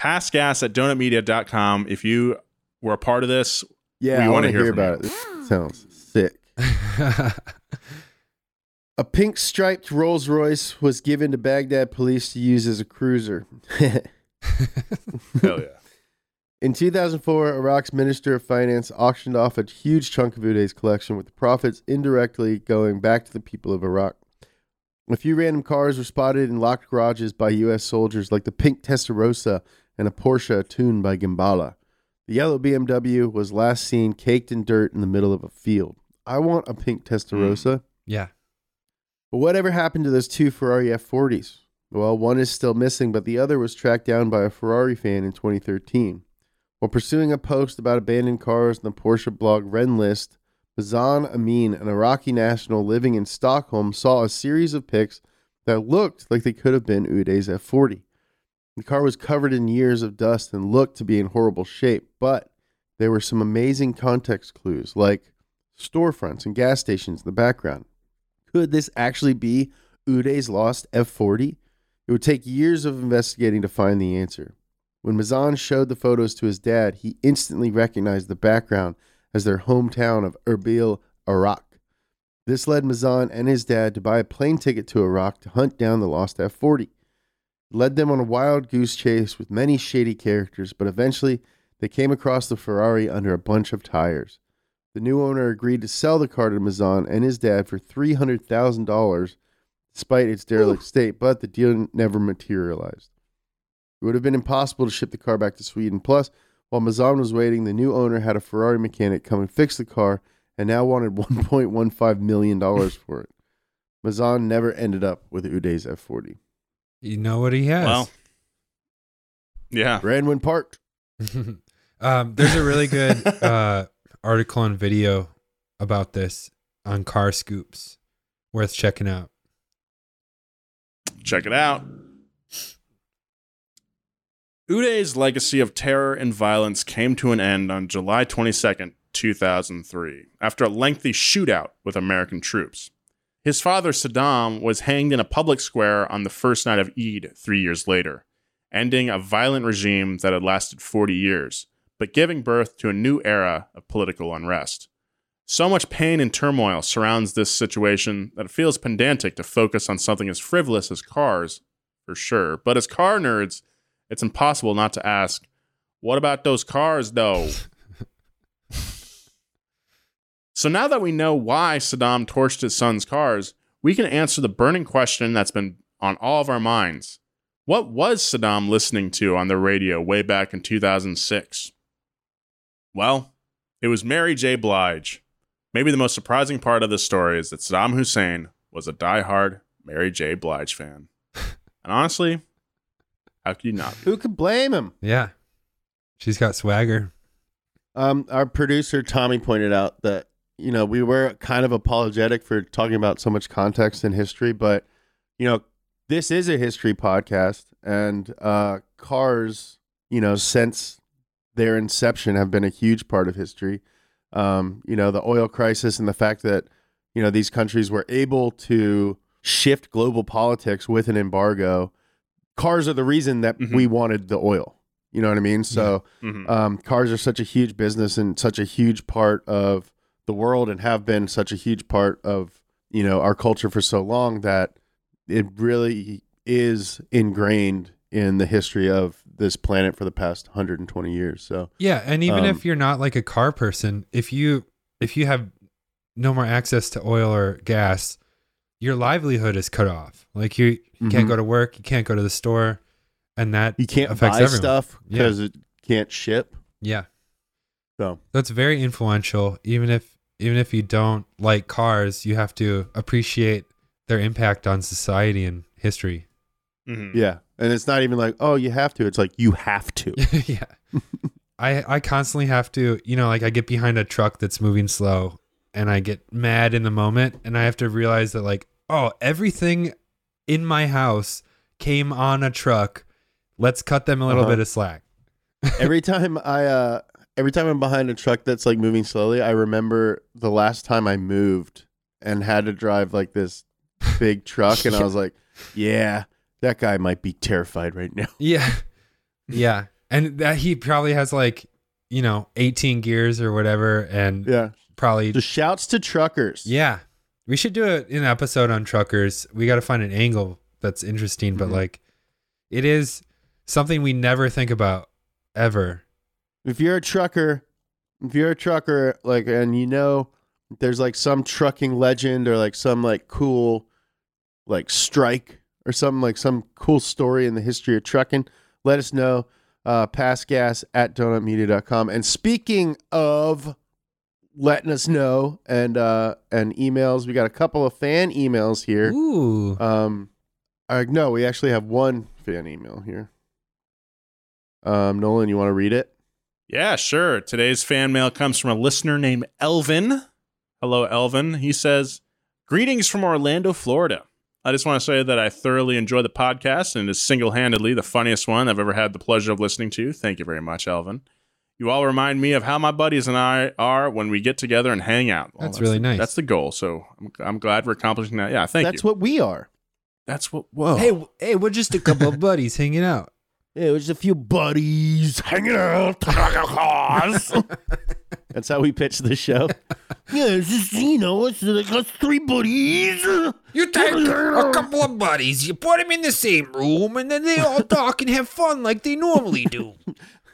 Passgas@donutmedia.com. If you were a part of this, we want to hear about it. This sounds sick. A pink-striped Rolls-Royce was given to Baghdad police to use as a cruiser. Hell yeah. In 2004, Iraq's Minister of Finance auctioned off a huge chunk of Uday's collection, with the profits indirectly going back to the people of Iraq. A few random cars were spotted in locked garages by U.S. soldiers, like the pink Testarossa and a Porsche tuned by Gemballa. The yellow BMW was last seen caked in dirt in the middle of a field. I want a pink Testarossa. Yeah. But whatever happened to those two Ferrari F40s? Well, one is still missing, but the other was tracked down by a Ferrari fan in 2013. While pursuing a post about abandoned cars on the Porsche blog Renlist, Mazen Amin, an Iraqi national living in Stockholm, saw a series of pics that looked like they could have been Uday's F40. The car was covered in years of dust and looked to be in horrible shape, but there were some amazing context clues, like storefronts and gas stations in the background. Could this actually be Uday's lost F40? It would take years of investigating to find the answer. When Mazen showed the photos to his dad, he instantly recognized the background as their hometown of Erbil, Iraq. This led Mazen and his dad to buy a plane ticket to Iraq to hunt down the lost F-40. It led them on a wild goose chase with many shady characters, but eventually they came across the Ferrari under a bunch of tires. The new owner agreed to sell the car to Mazen and his dad for $300,000 despite its derelict state, but the deal never materialized. It would have been impossible to ship the car back to Sweden. Plus, while Mazen was waiting, the new owner had a Ferrari mechanic come and fix the car and now wanted $1.15 million for it. Mazen never ended up with Uday's F40. You know what he has. Well, yeah. Ran when parked. There's a really good article and video about this on Car Scoops. Worth checking out. Check it out. Uday's legacy of terror and violence came to an end on July 22, 2003, after a lengthy shootout with American troops. His father, Saddam, was hanged in a public square on the first night of Eid 3 years later, ending a violent regime that had lasted 40 years, but giving birth to a new era of political unrest. So much pain and turmoil surrounds this situation that it feels pedantic to focus on something as frivolous as cars, for sure, but as car nerds, it's impossible not to ask, what about those cars, though? So now that we know why Saddam torched his son's cars, we can answer the burning question that's been on all of our minds. What was Saddam listening to on the radio way back in 2006? Well, it was Mary J. Blige. Maybe the most surprising part of this story is that Saddam Hussein was a diehard Mary J. Blige fan. And honestly, how could you not? Who could blame him? Yeah. She's got swagger. Our producer, Tommy, pointed out that, you know, we were kind of apologetic for talking about so much context and history, but, you know, this is a history podcast, and cars, you know, since their inception have been a huge part of history. You know, the oil crisis and the fact that, you know, these countries were able to shift global politics with an embargo. Cars are the reason that we wanted the oil. You know what I mean? So cars are such a huge business and such a huge part of the world, and have been such a huge part of, you know, our culture for so long that it really is ingrained in the history of this planet for the past 120 years. So yeah, and even if you're not like a car person, if you have no more access to oil or gas, your livelihood is cut off. Like you can't go to work, you can't go to the store, and that you can't affects buy everyone. Stuff because it can't ship. Yeah, so that's very influential. Even if you don't like cars, you have to appreciate their impact on society and history. Mm-hmm. Yeah, and it's not even like, oh, you have to. It's like you have to. Yeah, I constantly have to. You know, like I get behind a truck that's moving slow, and I get mad in the moment, and I have to realize that, like, oh, everything in my house came on a truck. Let's cut them a little bit of slack. Every time I every time I'm behind a truck that's like moving slowly, I remember the last time I moved and had to drive like this big truck, and I was like, yeah, that guy might be terrified right now. Yeah. Yeah. And that he probably has like, you know, 18 gears or whatever. And yeah, probably just shouts to truckers. Yeah. We should do an episode on truckers. We got to find an angle that's interesting, but like, it is something we never think about ever. If you're a trucker, like, and you know, there's like some trucking legend or like some like cool, like strike or something, like some cool story in the history of trucking, let us know. Passgas@donutmedia.com. And speaking of letting us know and emails, we got a couple of fan emails here. Ooh. No, we actually have one fan email here. Nolan, you want to read it? Yeah, sure. Today's fan mail comes from a listener named Elvin. Hello, Elvin. He says, greetings from Orlando, Florida. I just want to say that I thoroughly enjoy the podcast, and it is single-handedly the funniest one I've ever had the pleasure of listening to. Thank you very much, Elvin. You all remind me of how my buddies and I are when we get together and hang out. Well, that's really nice. That's the goal, so I'm glad we're accomplishing that. Yeah, thank you. That's what we are. That's what, whoa. Hey, we're just a couple of buddies hanging out. Yeah, we're just a few buddies hanging out. That's how we pitch the show. Yeah, it's just, you know, it's like us three buddies. You take a couple of buddies, you put them in the same room, and then they all talk and have fun like they normally do.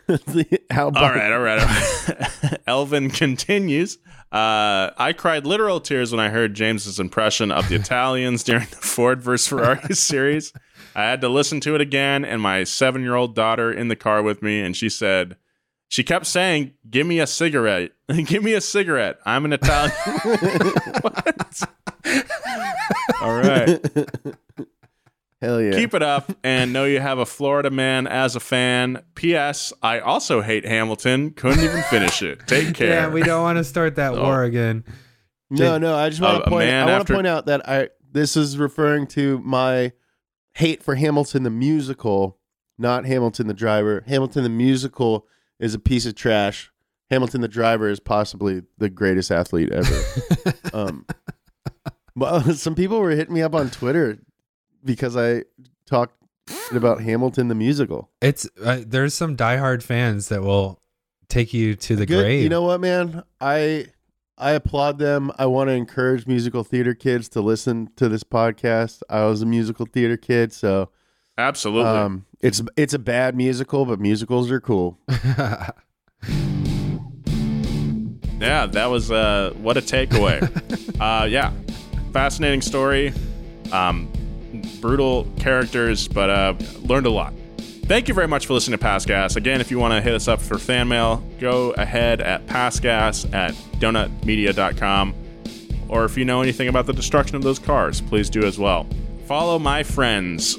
All right. Elvin continues. I cried literal tears when I heard James's impression of the Italians during the Ford versus Ferrari series. I had to listen to it again, and my 7-year-old daughter in the car with me, and she kept saying, give me a cigarette. Give me a cigarette. I'm an Italian. What? All right. Hell yeah. Keep it up, and know you have a Florida man as a fan. P.S. I also hate Hamilton. Couldn't even finish it. Take care. Yeah, we don't want to start that war again. No. I just want to point out that this is referring to my hate for Hamilton the musical, not Hamilton the driver. Hamilton the musical is a piece of trash. Hamilton the driver is possibly the greatest athlete ever. But some people were hitting me up on Twitter because I talked about Hamilton the musical. It's there's some diehard fans that will take you to the grave. You know what, man? I applaud them. I want to encourage musical theater kids to listen to this podcast. I was a musical theater kid, so absolutely. It's a bad musical, but musicals are cool. Yeah, that was what a takeaway. Yeah, fascinating story, brutal characters, but learned a lot. Thank you very much for listening to PassGas. Again, if you want to hit us up for fan mail, go ahead at passgas@donutmedia.com. Or if you know anything about the destruction of those cars, please do as well. Follow my friends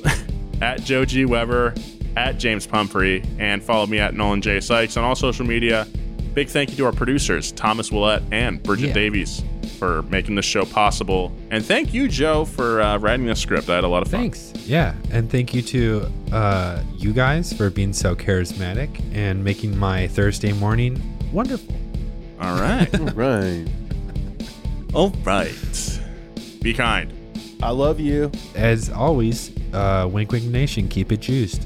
at Joe G. Weber, at James Pumphrey, and follow me at Nolan J. Sykes on all social media. Big thank you to our producers, Thomas Willett and Bridget Davies, for making this show possible. And thank you, Joe, for writing this script. I had a lot of fun. Thanks. Yeah. And thank you to you guys for being so charismatic and making my Thursday morning wonderful. All right. All right. Be kind. I love you. As always, Wink Wink Nation, keep it juiced.